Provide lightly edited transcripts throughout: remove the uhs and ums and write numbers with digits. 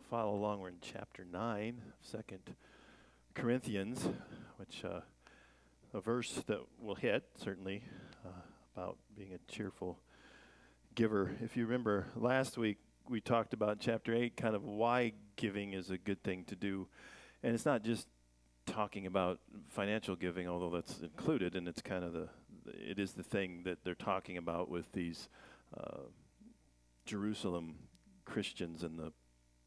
want to follow along, we're in chapter 9 of 2 Corinthians, which a verse that will hit, certainly, about being a cheerful giver. If you remember, last week we talked about chapter 8, kind of why giving is a good thing to do. And it's not just talking about financial giving, although that's included, and it's kind of it is the thing that they're talking about with these Jerusalem Christians and the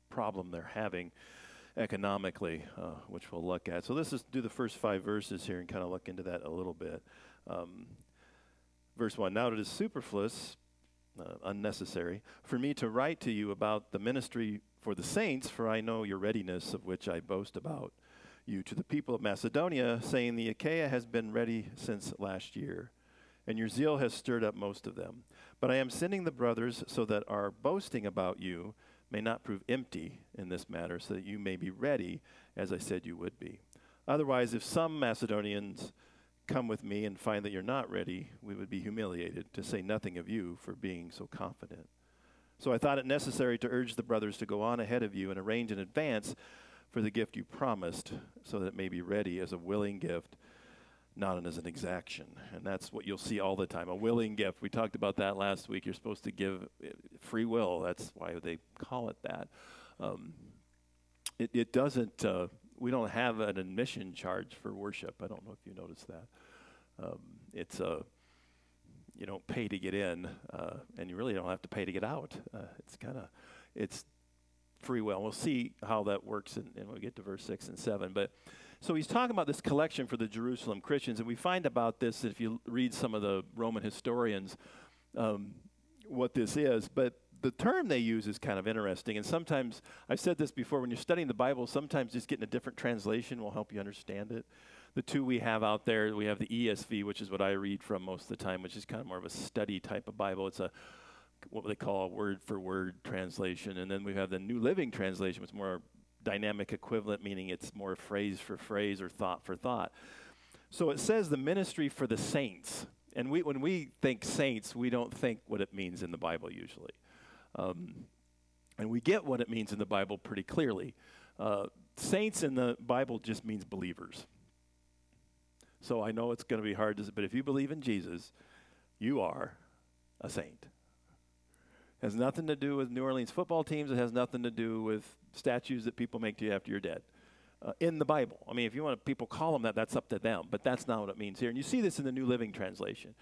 problem they're having economically, which we'll look at. So let's just do the first five verses here and kind of look into that a little bit. Verse 1, now it is superfluous, unnecessary, for me to write to you about the ministry for the saints, for I know your readiness, of which I boast about you to the people of Macedonia, saying the Achaia has been ready since last year, and your zeal has stirred up most of them. But I am sending the brothers so that our boasting about you may not prove empty in this matter, so that you may be ready, as I said you would be. Otherwise, if some Macedonians come with me and find that you're not ready, we would be humiliated, to say nothing of you for being so confident. So I thought it necessary to urge the brothers to go on ahead of you and arrange in advance for the gift you promised, so that it may be ready as a willing gift, not as an exaction. And that's what you'll see all the time, a willing gift. We talked about that last week. You're supposed to give free will. That's why they call it that. It doesn't, we don't have an admission charge for worship. I don't know if you noticed that. It's you don't pay to get in, and you really don't have to pay to get out. It's free will. We'll see how that works, and we'll get to verse 6 and 7. But so he's talking about this collection for the Jerusalem Christians, and we find about this if you read some of the Roman historians, what this is. But the term they use is kind of interesting, and sometimes, I've said this before, when you're studying the Bible, sometimes just getting a different translation will help you understand it. The two we have out there, we have the ESV, which is what I read from most of the time, which is kind of more of a study type of Bible. It's a what they call a word-for-word translation, and then we have the New Living Translation, which is more dynamic equivalent, meaning it's more phrase for phrase or thought for thought. So it says the ministry for the saints. And when we think saints, we don't think what it means in the Bible usually. And we get what it means in the Bible pretty clearly. Saints in the Bible just means believers. So I know it's going to be hard, but if you believe in Jesus, you are a saint. It has nothing to do with New Orleans football teams. It has nothing to do with statues that people make to you after you're dead in the Bible. I mean, if you want to, people call them that, that's up to them, but that's not what it means here. And you see this in the New Living Translation.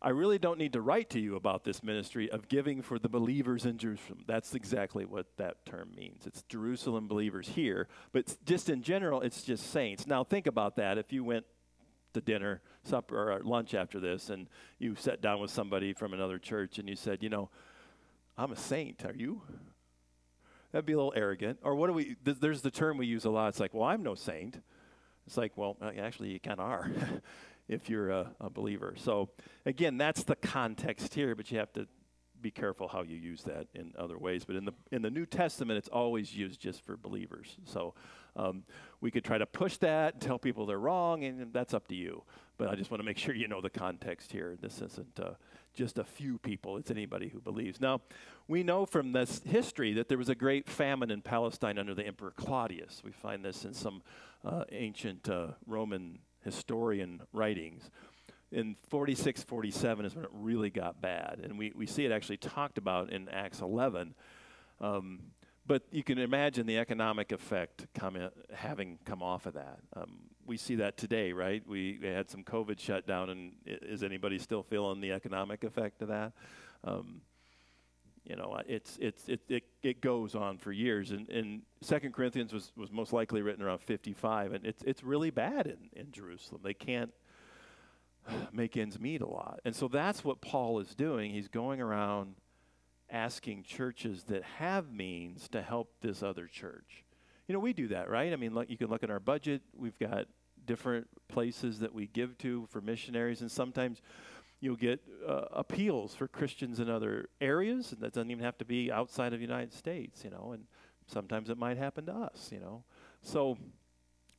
I really don't need to write to you about this ministry of giving for the believers in Jerusalem. That's exactly what that term means. It's Jerusalem believers here, but just in general, it's just saints. Now think about that. If you went to dinner, supper, or lunch after this, and you sat down with somebody from another church and you said, you know, I'm a saint, are you? That'd be a little arrogant. Or what do we, there's the term we use a lot. It's like, well, I'm no saint. It's like, well, actually, you kind of are if you're a believer. So, again, that's the context here, but you have to be careful how you use that in other ways. But in the New Testament, it's always used just for believers. So we could try to push that and tell people they're wrong, and that's up to you. But I just want to make sure you know the context here. This isn't just a few people. It's anybody who believes. Now, we know from this history that there was a great famine in Palestine under the Emperor Claudius. We find this in some ancient Roman historian writings. In 46, 47 is when it really got bad. And we see it actually talked about in Acts 11. But you can imagine the economic effect having come off of that. We see that today, right? We had some COVID shutdown, and is anybody still feeling the economic effect of that? You know, it goes on for years. And 2 Corinthians was most likely written around 55, and it's really bad in Jerusalem. They can't make ends meet a lot. And so that's what Paul is doing. He's going around asking churches that have means to help this other church. You know, we do that, right? I mean, you can look at our budget. We've got different places that we give to for missionaries, and sometimes you'll get appeals for Christians in other areas, and that doesn't even have to be outside of the United States, you know, and sometimes it might happen to us, you know. So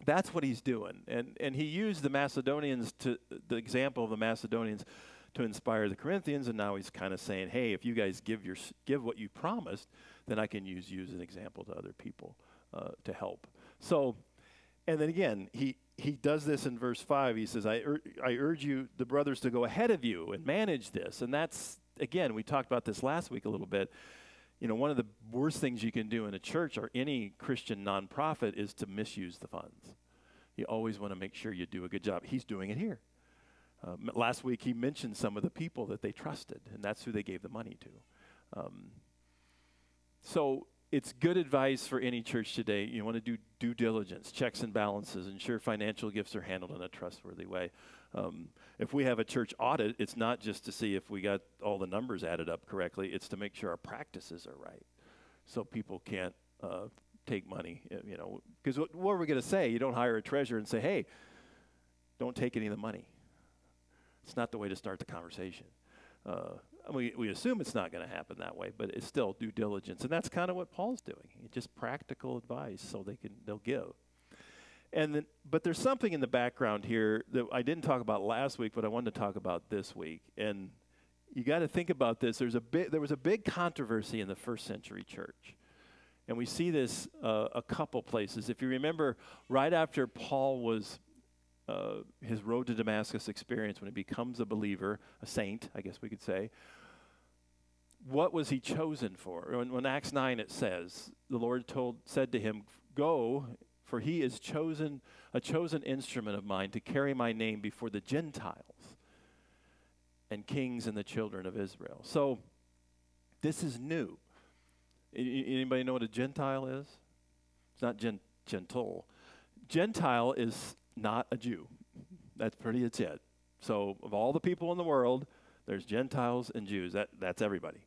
that's what he's doing. And he used the example of the Macedonians to inspire the Corinthians, and now he's kind of saying, hey, if you guys give what you promised, then I can use you as an example to other people to help. So, and then again, he does this in verse 5. He says, I urge you, the brothers, to go ahead of you and manage this. And that's, again, we talked about this last week a little bit. You know, one of the worst things you can do in a church or any Christian nonprofit is to misuse the funds. You always want to make sure you do a good job. He's doing it here. Last week he mentioned some of the people that they trusted, and that's who they gave the money to. So it's good advice for any church today. You want to do due diligence, checks and balances, ensure financial gifts are handled in a trustworthy way. If we have a church audit, it's not just to see if we got all the numbers added up correctly. It's to make sure our practices are right, so people can't take money. You know, because what are we going to say? You don't hire a treasurer and say, hey, don't take any of the money. It's not the way to start the conversation. We assume it's not going to happen that way, but it's still due diligence, and that's kind of what Paul's doing. It's just practical advice so they'll give. And then, but there's something in the background here that I didn't talk about last week, but I wanted to talk about this week. And you got to think about this. There was a big controversy in the first century church, and we see this a couple places. If you remember, right after Paul was his road to Damascus experience, when he becomes a believer, a saint, I guess we could say, what was he chosen for? When Acts 9 it says, the Lord said to him, go, for he is a chosen instrument of mine to carry my name before the Gentiles and kings and the children of Israel. So this is new. Anybody know what a Gentile is? It's not gentle. Gentile is not a Jew. That's pretty much it. So of all the people in the world, there's Gentiles and Jews. That's everybody.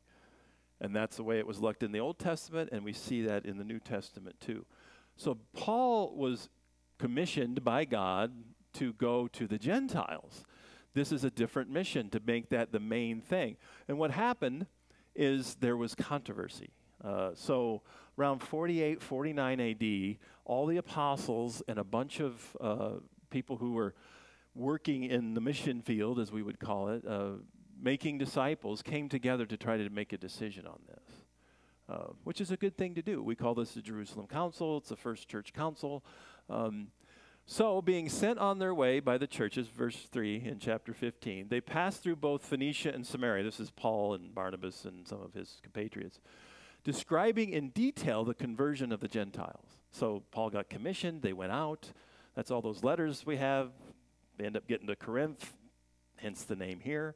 And that's the way it was looked in the Old Testament, and we see that in the New Testament too. So Paul was commissioned by God to go to the Gentiles. This is a different mission, to make that the main thing. And what happened is there was controversy. So around 48, 49 AD, all the apostles and a bunch of people who were working in the mission field, as we would call it, making disciples, came together to try to make a decision on this, which is a good thing to do. We call this the Jerusalem Council. It's the first church council. So being sent on their way by the churches, verse 3 in chapter 15, they passed through both Phoenicia and Samaria. This is Paul and Barnabas and some of his compatriots, describing in detail the conversion of the Gentiles. So Paul got commissioned. They went out. That's all those letters we have. They end up getting to Corinth, hence the name here.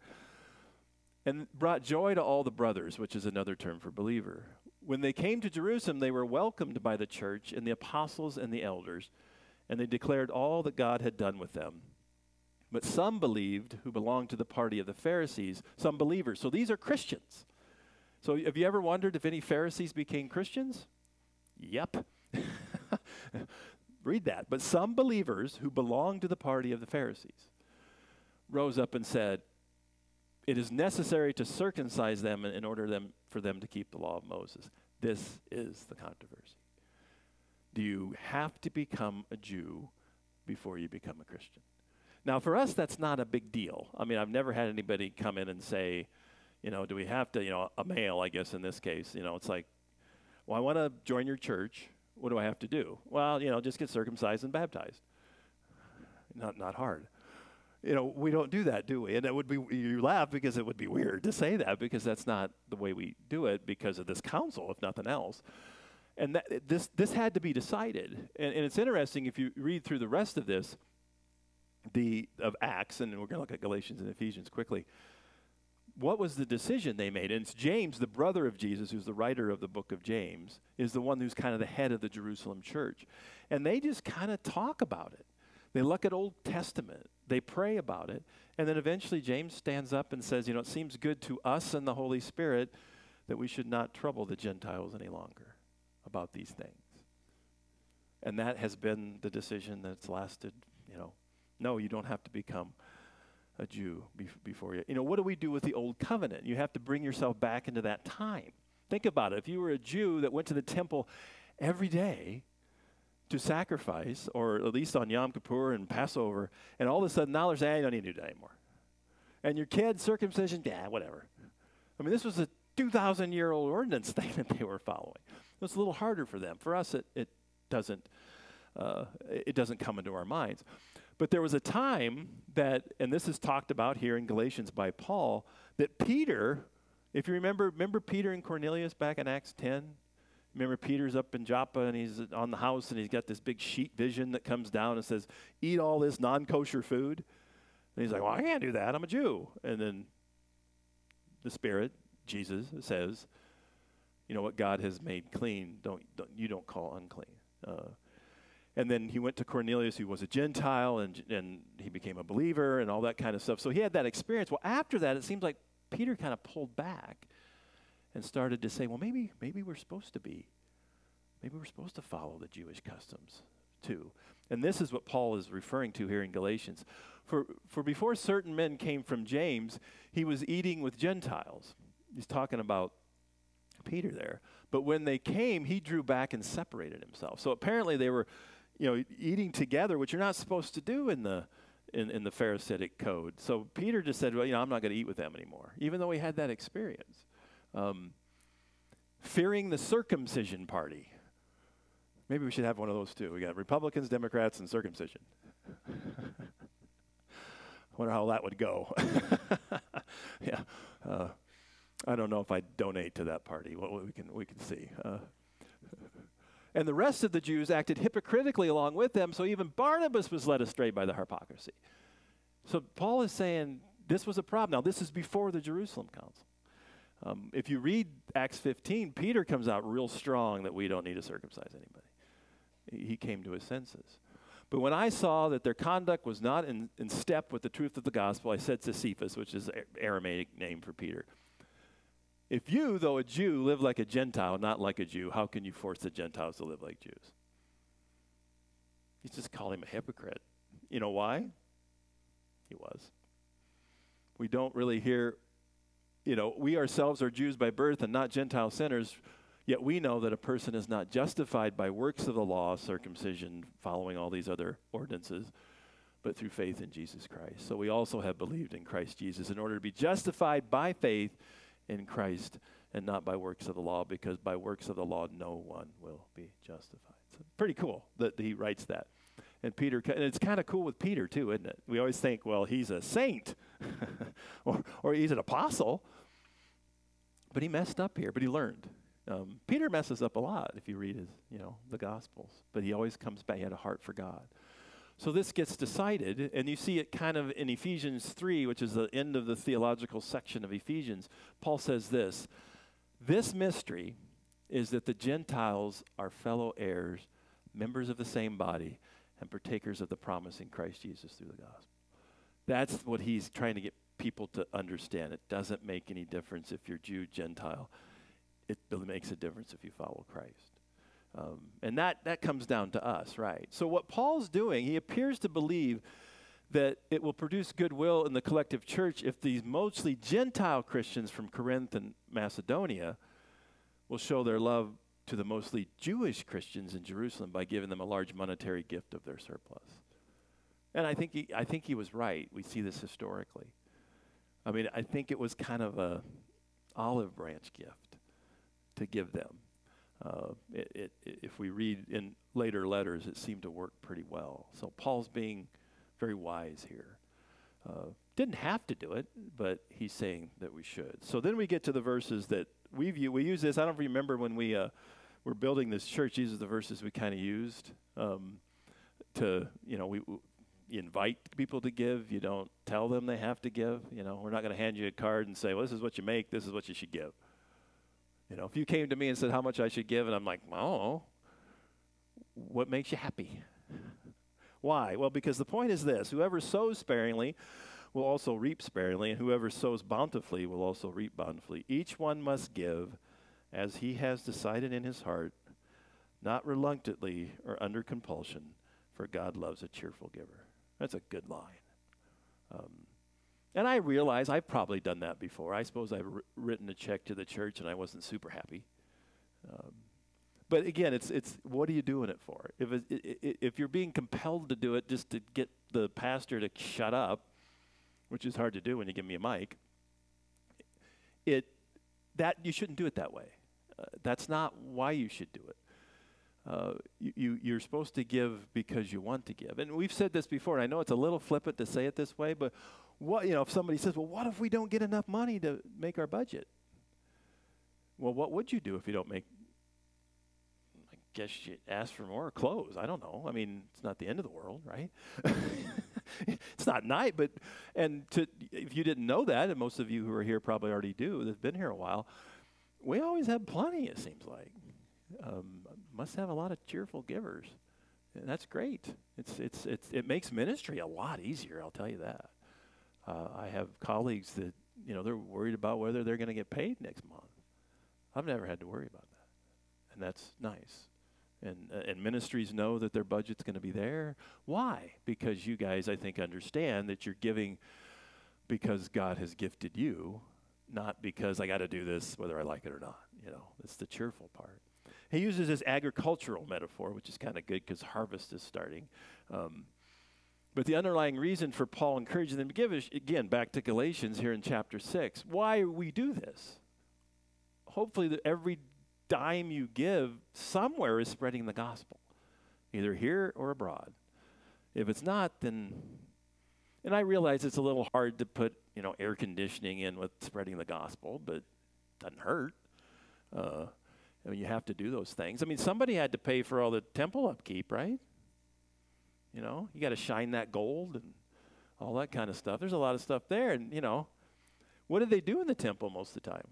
And brought joy to all the brothers, which is another term for believer. When they came to Jerusalem, they were welcomed by the church and the apostles and the elders, and they declared all that God had done with them. But some believed who belonged to the party of the Pharisees, some believers. So these are Christians. So have you ever wondered if any Pharisees became Christians? Yep. Read that. But some believers who belonged to the party of the Pharisees rose up and said, it is necessary to circumcise them in order for them to keep the law of Moses. This is the controversy. Do you have to become a Jew before you become a Christian? Now, for us, that's not a big deal. I mean, I've never had anybody come in and say, you know, do we have to, you know, a male, I guess, in this case, you know, it's like, well, I want to join your church. What do I have to do? Well, you know, just get circumcised and baptized. Not hard. You know, we don't do that, do we? And that would be, you laugh because it would be weird to say that, because that's not the way we do it because of this council, if nothing else. And this had to be decided. And it's interesting, if you read through the rest of this, of Acts, and we're going to look at Galatians and Ephesians quickly, what was the decision they made? And it's James, the brother of Jesus, who's the writer of the book of James, is the one who's kind of the head of the Jerusalem church. And they just kind of talk about it. They look at Old Testament. They pray about it. And then eventually James stands up and says, you know, it seems good to us and the Holy Spirit that we should not trouble the Gentiles any longer about these things. And that has been the decision that's lasted, you know. No, you don't have to become a Jew before you. You know, what do we do with the old covenant? You have to bring yourself back into that time. Think about it. If you were a Jew that went to the temple every day to sacrifice, or at least on Yom Kippur and Passover, and all of a sudden now they're saying, I don't need to do that anymore. And your kid's circumcision, yeah, whatever. I mean, this was a 2,000-year-old ordinance thing that they were following. It was a little harder for them. For us, it doesn't come into our minds. But there was a time that, and this is talked about here in Galatians by Paul, that Peter, if you remember Peter and Cornelius back in Acts 10? Remember Peter's up in Joppa and he's on the house and he's got this big sheet vision that comes down and says, eat all this non-kosher food. And he's like, well, I can't do that. I'm a Jew. And then the Spirit, Jesus, says, you know what God has made clean, don't call unclean. And then he went to Cornelius, who was a Gentile, and he became a believer and all that kind of stuff. So he had that experience. Well, after that, it seems like Peter kind of pulled back and started to say, well, maybe we're supposed to be. Maybe we're supposed to follow the Jewish customs too. And this is what Paul is referring to here in Galatians. For before certain men came from James, he was eating with Gentiles. He's talking about Peter there. But when they came, he drew back and separated himself. So apparently they were, eating together, which you're not supposed to do in the Pharisaic code. So Peter just said, well, I'm not going to eat with them anymore, even though he had that experience. Fearing the circumcision party. Maybe we should have one of those too. We got Republicans, Democrats, and circumcision. I wonder how that would go. Yeah. I don't know if I'd donate to that party. Well, we can see. And the rest of the Jews acted hypocritically along with them, so even Barnabas was led astray by the hypocrisy. So Paul is saying this was a problem. Now, this is before the Jerusalem Council. If you read Acts 15, Peter comes out real strong that we don't need to circumcise anybody. He came to his senses. But when I saw that their conduct was not in step with the truth of the gospel, I said to Cephas, which is an Aramaic name for Peter, if you, though a Jew, live like a Gentile, not like a Jew, how can you force the Gentiles to live like Jews? He's just calling him a hypocrite. You know why? He was. We don't really hear, we ourselves are Jews by birth and not Gentile sinners, yet we know that a person is not justified by works of the law, circumcision, following all these other ordinances, but through faith in Jesus Christ. So we also have believed in Christ Jesus in order to be justified by faith in Christ and not by works of the law, because by works of the law no one will be justified. So pretty cool that he writes that. And Peter, and it's kind of cool with Peter too, isn't it? We always think, well, he's a saint or he's an apostle, but he messed up here, but he learned. Peter messes up a lot if you read his, the Gospels, but he always comes back. He had a heart for God. So this gets decided, and you see it kind of in Ephesians 3, which is the end of the theological section of Ephesians. Paul says this, this mystery is that the Gentiles are fellow heirs, members of the same body, and partakers of the promise in Christ Jesus through the gospel. That's what he's trying to get people to understand. It doesn't make any difference if you're Jew, Gentile. It makes a difference if you follow Christ. And that comes down to us, right? So what Paul's doing, he appears to believe that it will produce goodwill in the collective church if these mostly Gentile Christians from Corinth and Macedonia will show their love to the mostly Jewish Christians in Jerusalem by giving them a large monetary gift of their surplus. And I think he was right. We see this historically. I mean, I think it was kind of a olive branch gift to give them. If we read in later letters, it seemed to work pretty well. So Paul's being very wise here. Didn't have to do it, but he's saying that we should. So then we get to the verses that we use this. I don't remember when we were building this church. These are the verses we kind of used you invite people to give. You don't tell them they have to give. We're not going to hand you a card and say, well, this is what you make. This is what you should give. If you came to me and said how much I should give, and I'm like, oh, what makes you happy? Why? Well, because the point is this. Whoever sows sparingly will also reap sparingly, and whoever sows bountifully will also reap bountifully. Each one must give as he has decided in his heart, not reluctantly or under compulsion, for God loves a cheerful giver. That's a good line. And I realize I've probably done that before. I suppose I've written a check to the church and I wasn't super happy. But again, it's what are you doing it for? If you're being compelled to do it just to get the pastor to shut up, which is hard to do when you give me a mic, you shouldn't do it that way. That's not why you should do it. You're supposed to give because you want to give. And we've said this before, and I know it's a little flippant to say it this way, but what, if somebody says, well, what if we don't get enough money to make our budget? Well, what would you do if you don't make? I guess you'd ask for more clothes. I don't know. I mean, it's not the end of the world, right? It's not night, but if you didn't know that, and most of you who are here probably already do, that's been here a while, we always have plenty, it seems like. Must have a lot of cheerful givers, and that's great. It makes ministry a lot easier, I'll tell you that. I have colleagues that, they're worried about whether they're going to get paid next month. I've never had to worry about that, and that's nice. And ministries know that their budget's going to be there. Why? Because you guys, I think, understand that you're giving because God has gifted you, not because I got to do this whether I like it or not. It's the cheerful part. He uses this agricultural metaphor, which is kind of good because harvest is starting. But the underlying reason for Paul encouraging them to give is, again, back to Galatians here in chapter 6. Why we do this? Hopefully that every dime you give somewhere is spreading the gospel, either here or abroad. If it's not, then, and I realize it's a little hard to put, air conditioning in with spreading the gospel, but it doesn't hurt. You have to do those things. Somebody had to pay for all the temple upkeep, right? You got to shine that gold and all that kind of stuff. There's a lot of stuff there. And, what did they do in the temple most of the time?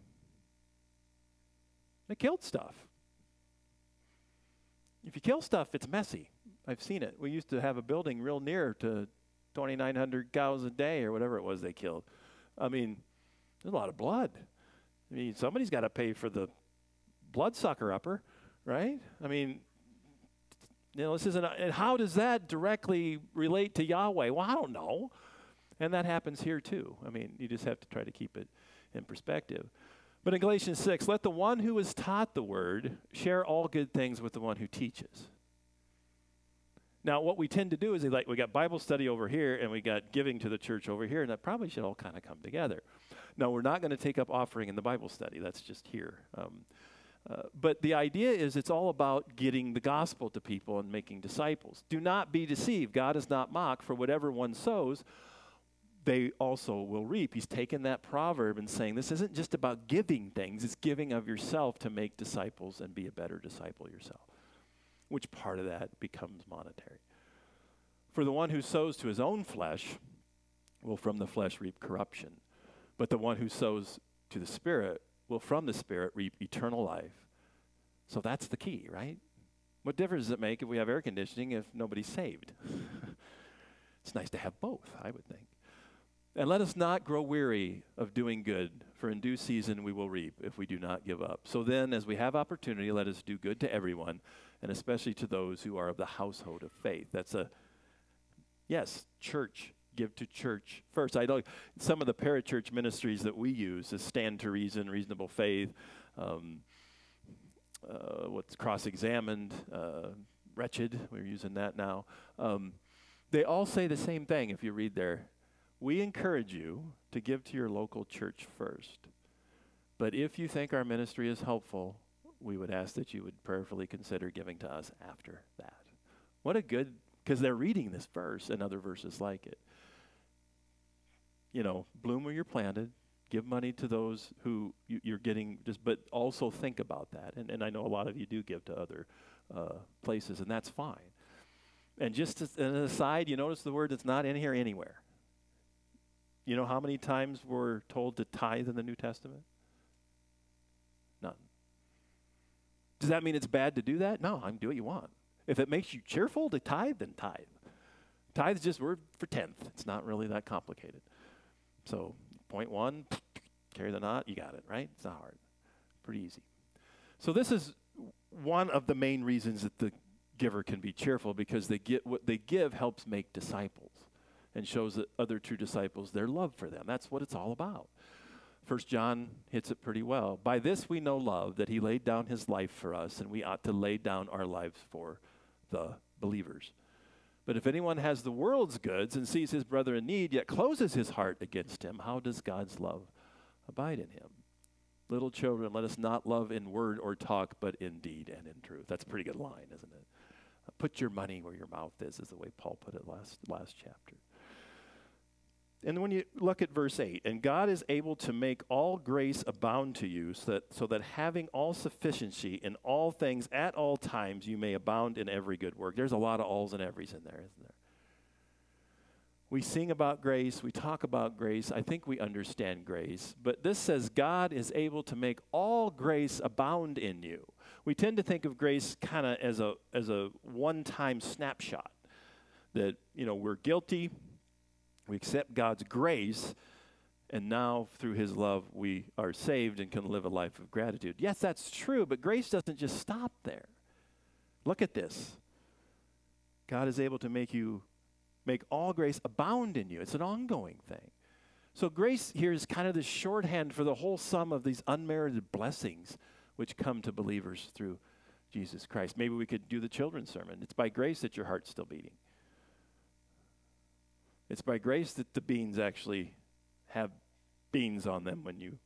They killed stuff. If you kill stuff, it's messy. I've seen it. We used to have a building real near to 2,900 cows a day or whatever it was they killed. There's a lot of blood. Somebody's got to pay for the bloodsucker upper, right? This isn't, and how does that directly relate to Yahweh? Well, I don't know. And that happens here too. You just have to try to keep it in perspective. But in Galatians 6, let the one who is taught the word share all good things with the one who teaches. Now, what we tend to do is we got Bible study over here and we got giving to the church over here, and that probably should all kind of come together. Now, we're not going to take up offering in the Bible study. That's just here. But the idea is it's all about getting the gospel to people and making disciples. Do not be deceived. God is not mocked, for whatever one sows, they also will reap. He's taken that proverb and saying this isn't just about giving things. It's giving of yourself to make disciples and be a better disciple yourself, which part of that becomes monetary. For the one who sows to his own flesh will from the flesh reap corruption. But the one who sows to the Spirit will from the Spirit reap eternal life. So that's the key, right? What difference does it make if we have air conditioning if nobody's saved? It's nice to have both, I would think. And let us not grow weary of doing good, for in due season we will reap if we do not give up. So then, as we have opportunity, let us do good to everyone, and especially to those who are of the household of faith. That's church. Give to church first. I know some of the parachurch ministries that we use is Stand to Reason, Reasonable Faith, what's Cross-Examined, Wretched. We're using that now. They all say the same thing if you read there. We encourage you to give to your local church first. But if you think our ministry is helpful, we would ask that you would prayerfully consider giving to us after that. What a good, because they're reading this verse and other verses like it. Bloom where you're planted, give money to those who you're getting, but also think about that. And I know a lot of you do give to other places, and that's fine. And just as an aside, you notice the word that's not in here anywhere. You know how many times we're told to tithe in the New Testament? None. Does that mean it's bad to do that? No, do what you want. If it makes you cheerful to tithe, then tithe. Tithe's just word for tenth. It's not really that complicated. So, point one, carry the knot, you got it, right? It's not hard. Pretty easy. So this is one of the main reasons that the giver can be cheerful, because they get what they give helps make disciples. And shows that other true disciples their love for them. That's what it's all about. First John hits it pretty well. By this we know love, that he laid down his life for us, and we ought to lay down our lives for the believers. But if anyone has the world's goods and sees his brother in need, yet closes his heart against him, how does God's love abide in him? Little children, let us not love in word or talk, but in deed and in truth. That's a pretty good line, isn't it? Put your money where your mouth is the way Paul put it last chapter. And when you look at verse 8, and God is able to make all grace abound to you, so that having all sufficiency in all things at all times, you may abound in every good work. There's a lot of alls and everys in there, isn't there? We sing about grace. We talk about grace. I think we understand grace. But this says God is able to make all grace abound in you. We tend to think of grace kind of as a one-time snapshot that, you know, we're guilty. We accept God's grace, and now through his love we are saved and can live a life of gratitude. Yes, that's true, but grace doesn't just stop there. Look at this. God is able to make all grace abound in you. It's an ongoing thing. So grace here is kind of the shorthand for the whole sum of these unmerited blessings which come to believers through Jesus Christ. Maybe we could do the children's sermon. It's by grace that your heart's still beating. It's by grace that the beans actually have beans on them when you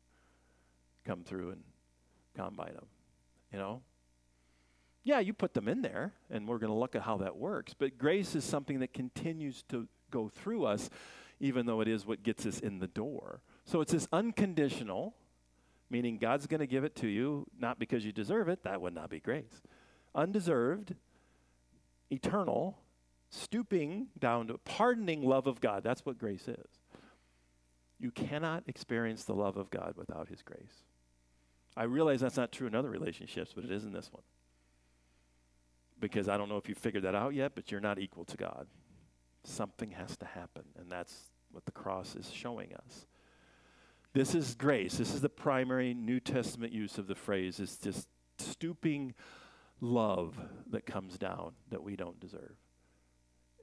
come through and combine them, you know? Yeah, you put them in there, and we're going to look at how that works. But grace is something that continues to go through us, even though it is what gets us in the door. So it's this unconditional, meaning God's going to give it to you, not because you deserve it. That would not be grace. Undeserved, eternal, stooping down to pardoning love of God. That's what grace is. You cannot experience the love of God without his grace. I realize that's not true in other relationships, but it is in this one. Because I don't know if you figured that out yet, but you're not equal to God. Something has to happen, and that's what the cross is showing us. This is grace. This is the primary New Testament use of the phrase. It's just stooping love that comes down that we don't deserve.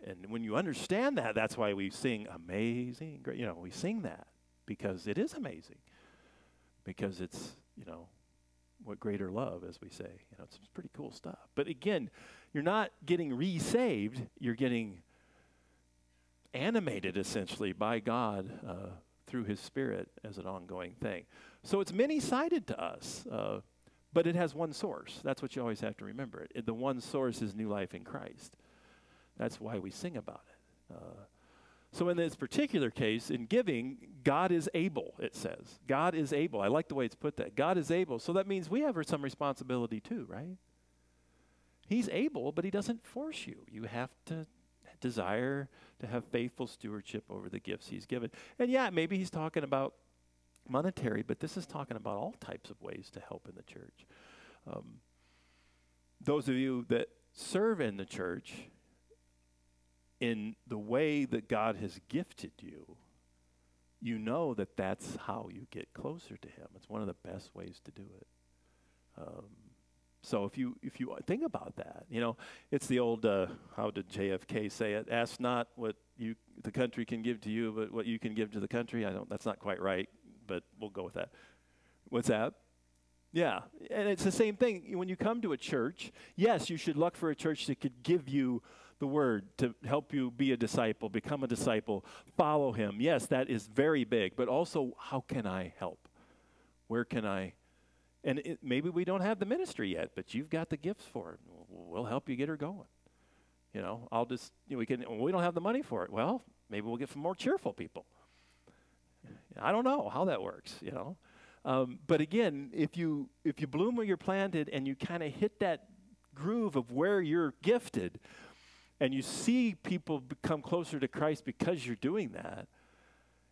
And when you understand that, that's why we sing amazing grace. You know, we sing that because it is amazing. Because it's, you know, what greater love, as we say. You know, it's pretty cool stuff. But again, you're not getting re-saved. You're getting animated, essentially, by God through his Spirit as an ongoing thing. So it's many-sided to us, but it has one source. That's what you always have to remember. The one source is new life in Christ. That's why we sing about it. So in this particular case, in giving, God is able, it says. God is able. I like the way it's put that. God is able. So that means we have some responsibility too, right? He's able, but he doesn't force you. You have to desire to have faithful stewardship over the gifts he's given. And yeah, maybe he's talking about monetary, but this is talking about all types of ways to help in the church. Those of you that serve in the church, in the way that God has gifted you, you know that that's how you get closer to him. It's one of the best ways to do it. So if you think about that, you know, it's the old, how did JFK say it? Ask not what the country can give to you, but what you can give to the country. That's not quite right, but we'll go with that. What's that? Yeah, and it's the same thing. When you come to a church, yes, you should look for a church that could give you the word to help you be a disciple, become a disciple, follow him. Yes, that is very big, but also how can I help? Where can I? And maybe we don't have the ministry yet, but you've got the gifts for it. We'll help you get her going. You know, we don't have the money for it. Well, maybe we'll get some more cheerful people. I don't know how that works, you know. But again, if you bloom where you're planted and you kind of hit that groove of where you're gifted, and you see people become closer to Christ because you're doing that,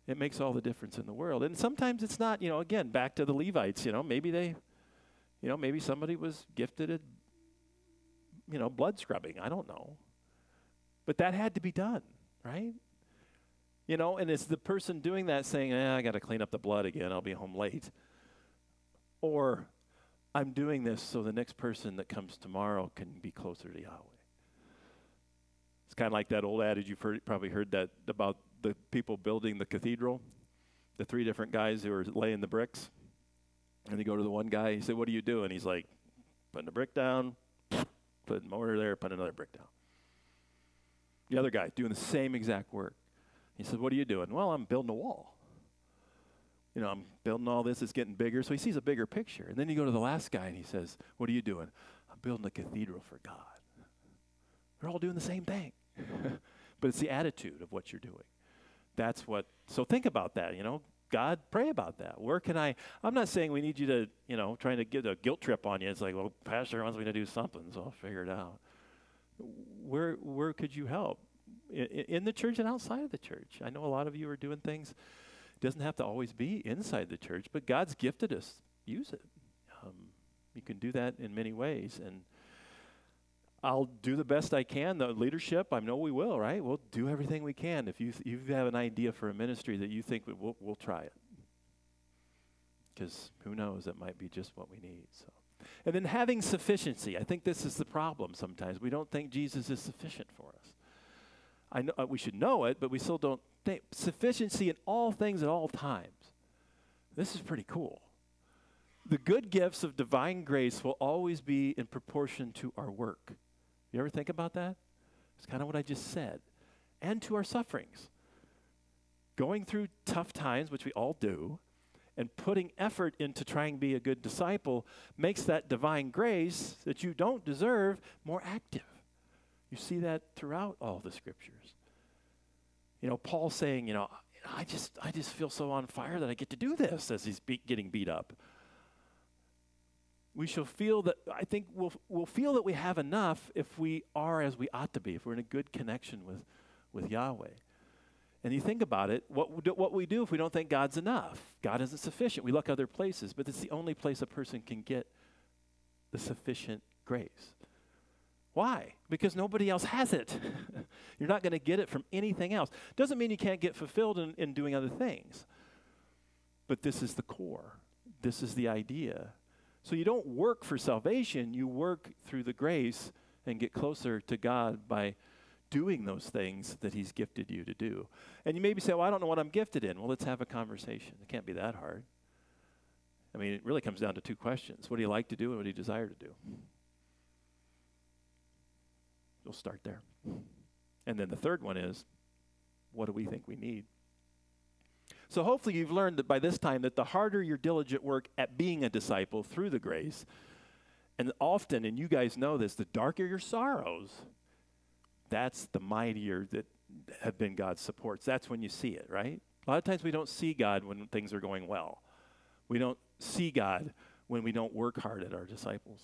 it makes all the difference in the world. And sometimes it's not, you know, again, back to the Levites, you know, maybe somebody was gifted at, you know, blood scrubbing. I don't know. But that had to be done, right? You know, and it's the person doing that saying, I got to clean up the blood again. I'll be home late. Or I'm doing this so the next person that comes tomorrow can be closer to Yahweh. It's kind of like that old adage, you've probably heard that about the people building the cathedral, the three different guys who are laying the bricks. And they go to the one guy, he said, what are you doing? He's like, putting a brick down, putting mortar there, putting another brick down. the other guy doing the same exact work. He said, what are you doing? Well, I'm building a wall. You know, I'm building all this. It's getting bigger. So he sees a bigger picture. And then you go to the last guy and he says, what are you doing? I'm building a cathedral for God. They're all doing the same thing. But it's the attitude of what you're doing. That's what, so think about that, you know. God, pray about that. Where can I? I'm not saying we need you to, you know, trying to get a guilt trip on you. It's like, well, pastor wants me to do something, so I'll figure it out. Where could you help? In the church and outside of the church. I know a lot of you are doing things. It doesn't have to always be inside the church, but God's gifted us. Use it. You can do that in many ways. And I'll do the best I can. The leadership, I know we will, right? We'll do everything we can. If you have an idea for a ministry that you think we'll try it. Because who knows, that might be just what we need. So, and then having sufficiency. I think this is the problem sometimes. We don't think Jesus is sufficient for us. I know we should know it, but we still don't think. Sufficiency in all things at all times. This is pretty cool. The good gifts of divine grace will always be in proportion to our work. You ever think about that? It's kind of what I just said. And to our sufferings. Going through tough times, which we all do, and putting effort into trying to be a good disciple makes that divine grace that you don't deserve more active. You see that throughout all the scriptures. You know, Paul saying, you know, I just feel so on fire that I get to do this as he's getting beat up. We shall feel that, I think we'll feel that we have enough if we are as we ought to be, if we're in a good connection with Yahweh. And you think about it, what we do if we don't think God's enough. God isn't sufficient. We look other places, but it's the only place a person can get the sufficient grace. Why? Because nobody else has it. You're not going to get it from anything else. Doesn't mean you can't get fulfilled in doing other things. But this is the core. This is the idea. So you don't work for salvation, you work through the grace and get closer to God by doing those things that he's gifted you to do. And you maybe say, well, I don't know what I'm gifted in. Well, let's have a conversation. It can't be that hard. I mean, it really comes down to two questions. What do you like to do and what do you desire to do? We'll start there. And then the third one is, what do we think we need? So hopefully you've learned that by this time that the harder your diligent work at being a disciple through the grace, and often, and you guys know this, the darker your sorrows, that's the mightier that have been God's supports. That's when you see it, right? A lot of times we don't see God when things are going well. We don't see God when we don't work hard at our disciples.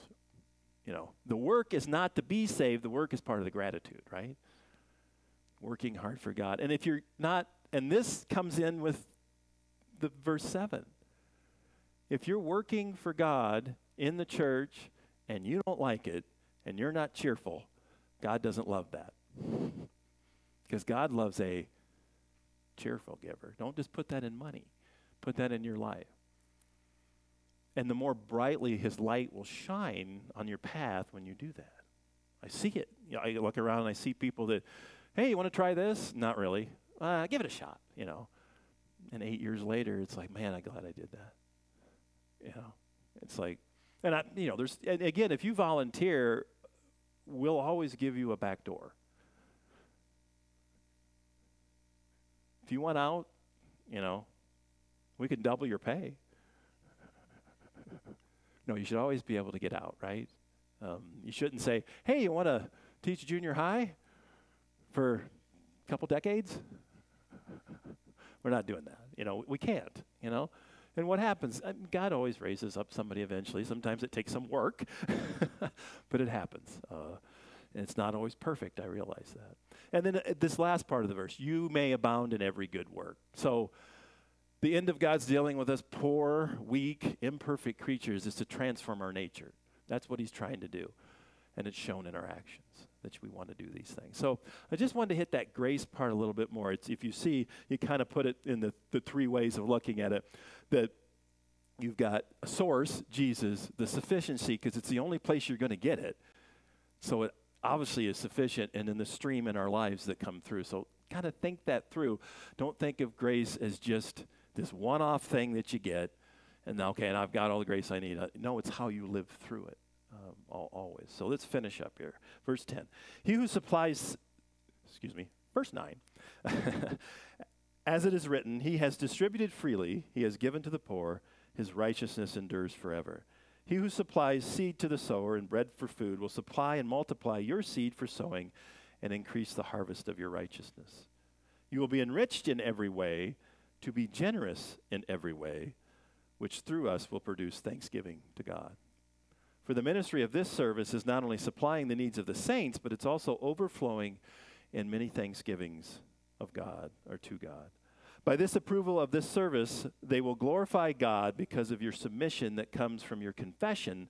You know, the work is not to be saved. The work is part of the gratitude, right? Working hard for God. And if you're not, and this comes in with the verse 7. If you're working for God in the church and you don't like it and you're not cheerful, God doesn't love that. Because God loves a cheerful giver. Don't just put that in money. Put that in your life. And the more brightly his light will shine on your path when you do that. I see it. You know, I look around and I see people that, hey, you want to try this? Not really. Give it a shot, you know. And 8 years later, it's like, man, I'm glad I did that. You know, it's like, and I, you know, there's, and again, if you volunteer, we'll always give you a back door. If you want out, you know, we can double your pay. No, you should always be able to get out, right? You shouldn't say, hey, you want to teach junior high for a couple decades? We're not doing that. You know, we can't, you know. And what happens? God always raises up somebody eventually. Sometimes it takes some work, but it happens. And it's not always perfect, I realize that. And then this last part of the verse, you may abound in every good work. So the end of God's dealing with us poor, weak, imperfect creatures is to transform our nature. That's what he's trying to do. And it's shown in our actions that we want to do these things. So I just wanted to hit that grace part a little bit more. It's, if you see, you kind of put it in the three ways of looking at it, that you've got a source, Jesus, the sufficiency, because it's the only place you're going to get it. So it obviously is sufficient, and then the stream in our lives that come through. So kind of think that through. Don't think of grace as just this one-off thing that you get, and okay, and I've got all the grace I need. No, it's how you live through it. Always. So let's finish up here. Verse 10. He who supplies verse 9. As it is written, he has distributed freely, he has given to the poor, his righteousness endures forever. He who supplies seed to the sower and bread for food will supply and multiply your seed for sowing and increase the harvest of your righteousness. You will be enriched in every way to be generous in every way, which through us will produce thanksgiving to God. For the ministry of this service is not only supplying the needs of the saints, but it's also overflowing in many thanksgivings of God or to God. By this approval of this service, they will glorify God because of your submission that comes from your confession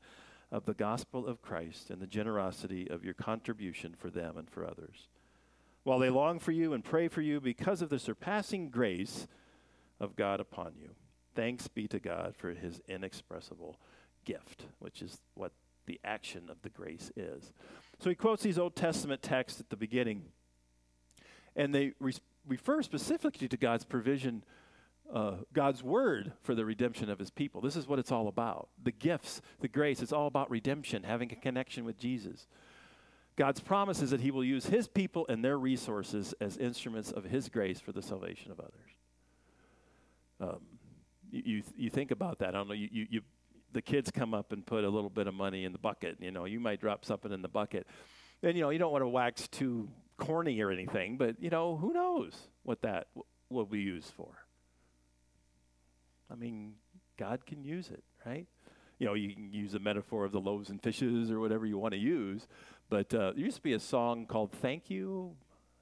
of the gospel of Christ and the generosity of your contribution for them and for others. While they long for you and pray for you because of the surpassing grace of God upon you. Thanks be to God for his inexpressible gift, which is what the action of the grace is. So he quotes these Old Testament texts at the beginning, and they refer specifically to God's provision, God's word for the redemption of his people. This is what it's all about. The gifts, the grace, it's all about redemption, having a connection with Jesus. God's promise is that he will use his people and their resources as instruments of his grace for the salvation of others. You think about that. I don't know, you the kids come up and put a little bit of money in the bucket. You know, you might drop something in the bucket. And, you know, you don't want to wax too corny or anything, but, you know, who knows what that will be used for? I mean, God can use it, right? You know, you can use the metaphor of the loaves and fishes or whatever you want to use, but there used to be a song called Thank You.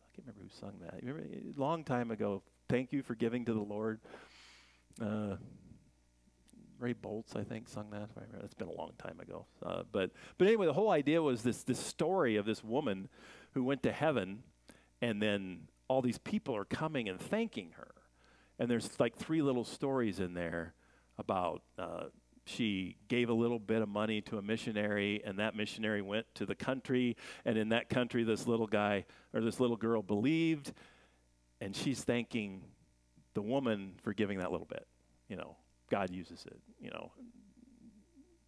I can't remember who sung that. You remember a long time ago, Thank You for Giving to the Lord. Ray Boltz, I think, sung that. It's been a long time ago. But anyway, the whole idea was this story of this woman who went to heaven, and then all these people are coming and thanking her. And there's like three little stories in there about she gave a little bit of money to a missionary, and that missionary went to the country, and in that country this little guy or this little girl believed, and she's thanking the woman for giving that little bit. You know, God uses it. You know,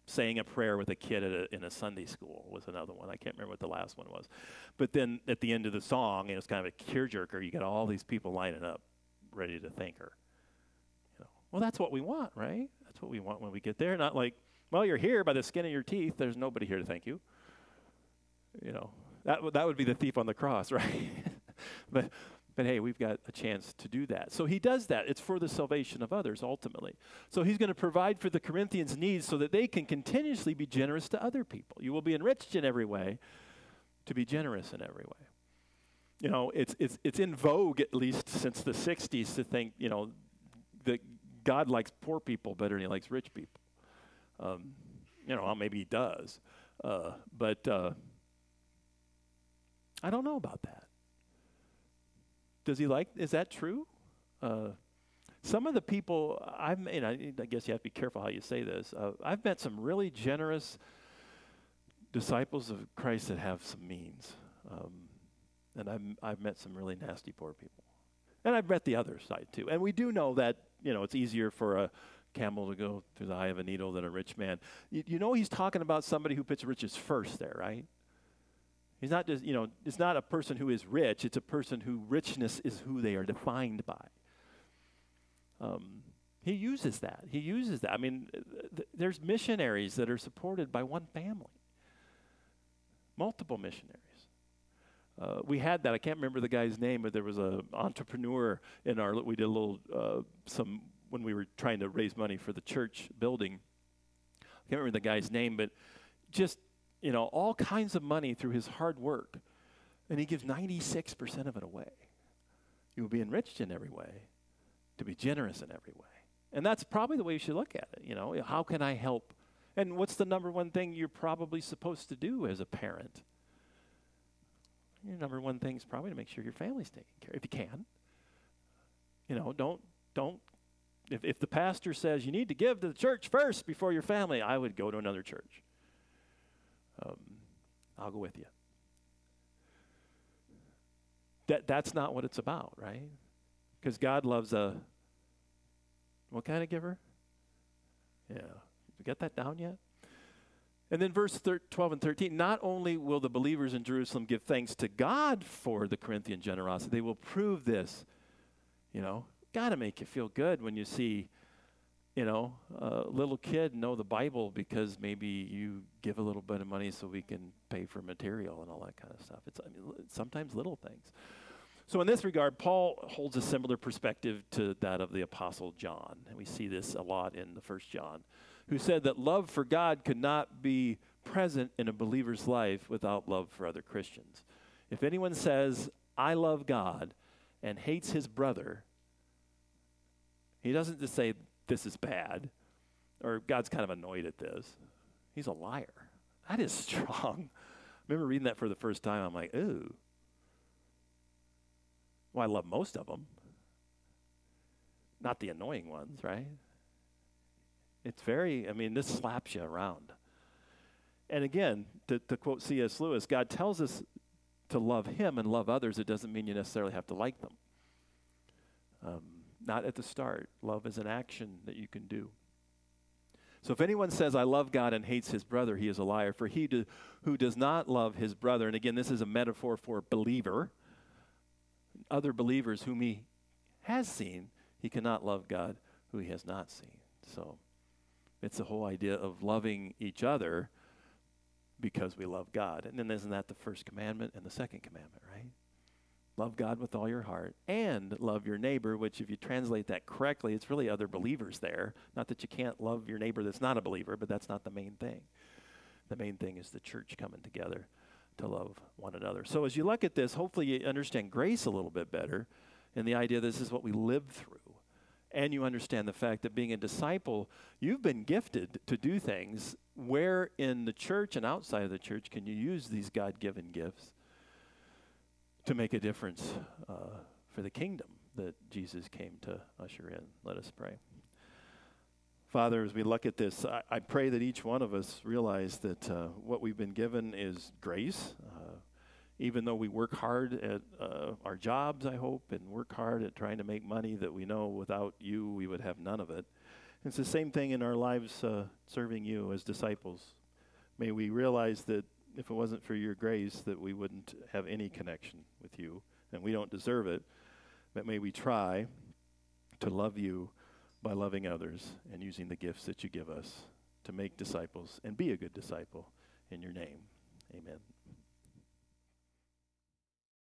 saying a prayer with a kid in a Sunday school was another one. I can't remember what the last one was. But then at the end of the song, it's kind of a tearjerker. You got all these people lining up, ready to thank her. You know, well, that's what we want, right? That's what we want when we get there. Not like, well, you're here by the skin of your teeth. There's nobody here to thank you. You know, that would be the thief on the cross, right? But hey, we've got a chance to do that. So he does that. It's for the salvation of others, ultimately. So he's going to provide for the Corinthians' needs so that they can continuously be generous to other people. You will be enriched in every way to be generous in every way. You know, it's in vogue, at least since the 60s, to think, you know, that God likes poor people better than he likes rich people. You know, well, maybe he does. But I don't know about that. Does he like? Is that true? Some of the people I guess you have to be careful how you say this. I've met some really generous disciples of Christ that have some means, and I've met some really nasty poor people, and I've met the other side too. And we do know that, you know, it's easier for a camel to go through the eye of a needle than a rich man. You know, he's talking about somebody who puts riches first there, right? He's not just, you know, it's not a person who is rich. It's a person who richness is who they are defined by. He uses that. I mean, there's missionaries that are supported by one family. Multiple missionaries. We had that. I can't remember the guy's name, but there was an entrepreneur in our, we did a little, when we were trying to raise money for the church building. I can't remember the guy's name, but just, you know, all kinds of money through his hard work. And he gives 96% of it away. You will be enriched in every way, to be generous in every way. And that's probably the way you should look at it. You know, how can I help? And what's the number one thing you're probably supposed to do as a parent? Your number one thing is probably to make sure your family's taken care of, if you can. You know, don't. If the pastor says you need to give to the church first before your family, I would go to another church. I'll go with you. That's not what it's about, right? Because God loves what kind of giver? Yeah. Did we get that down yet? And then verse 12 and 13, not only will the believers in Jerusalem give thanks to God for the Corinthian generosity, they will prove this. You know, got to make you feel good when you see, you know, a little kid know the Bible because maybe you give a little bit of money so we can pay for material and all that kind of stuff. It's sometimes little things. So in this regard, Paul holds a similar perspective to that of the Apostle John. And we see this a lot in the First John, who said that love for God could not be present in a believer's life without love for other Christians. If anyone says, I love God, and hates his brother, he doesn't just say, this is bad, or God's kind of annoyed at this. He's a liar. That is strong. I remember reading that for the first time. I'm like, ooh. Well, I love most of them. Not the annoying ones, right? It's very, this slaps you around. And again, to quote C.S. Lewis, God tells us to love him and love others. It doesn't mean you necessarily have to like them. Not at the start. Love is an action that you can do. So if anyone says, I love God and hates his brother, he is a liar. For he who does not love his brother, and again, this is a metaphor for believer, other believers whom he has seen, he cannot love God who he has not seen. So it's the whole idea of loving each other because we love God. And then isn't that the first commandment and the second commandment, right? Love God with all your heart and love your neighbor, which if you translate that correctly, it's really other believers there. Not that you can't love your neighbor that's not a believer, but that's not the main thing. The main thing is the church coming together to love one another. So as you look at this, hopefully you understand grace a little bit better and the idea this is what we live through. And you understand the fact that being a disciple, you've been gifted to do things where in the church and outside of the church can you use these God-given gifts to make a difference for the kingdom that Jesus came to usher in. Let us pray. Father, as we look at this, I pray that each one of us realize that what we've been given is grace. Even though we work hard at our jobs, I hope, and work hard at trying to make money that we know without you we would have none of it. It's the same thing in our lives serving you as disciples. May we realize that if it wasn't for your grace, that we wouldn't have any connection with you, and we don't deserve it. But may we try to love you by loving others and using the gifts that you give us to make disciples and be a good disciple in your name. Amen.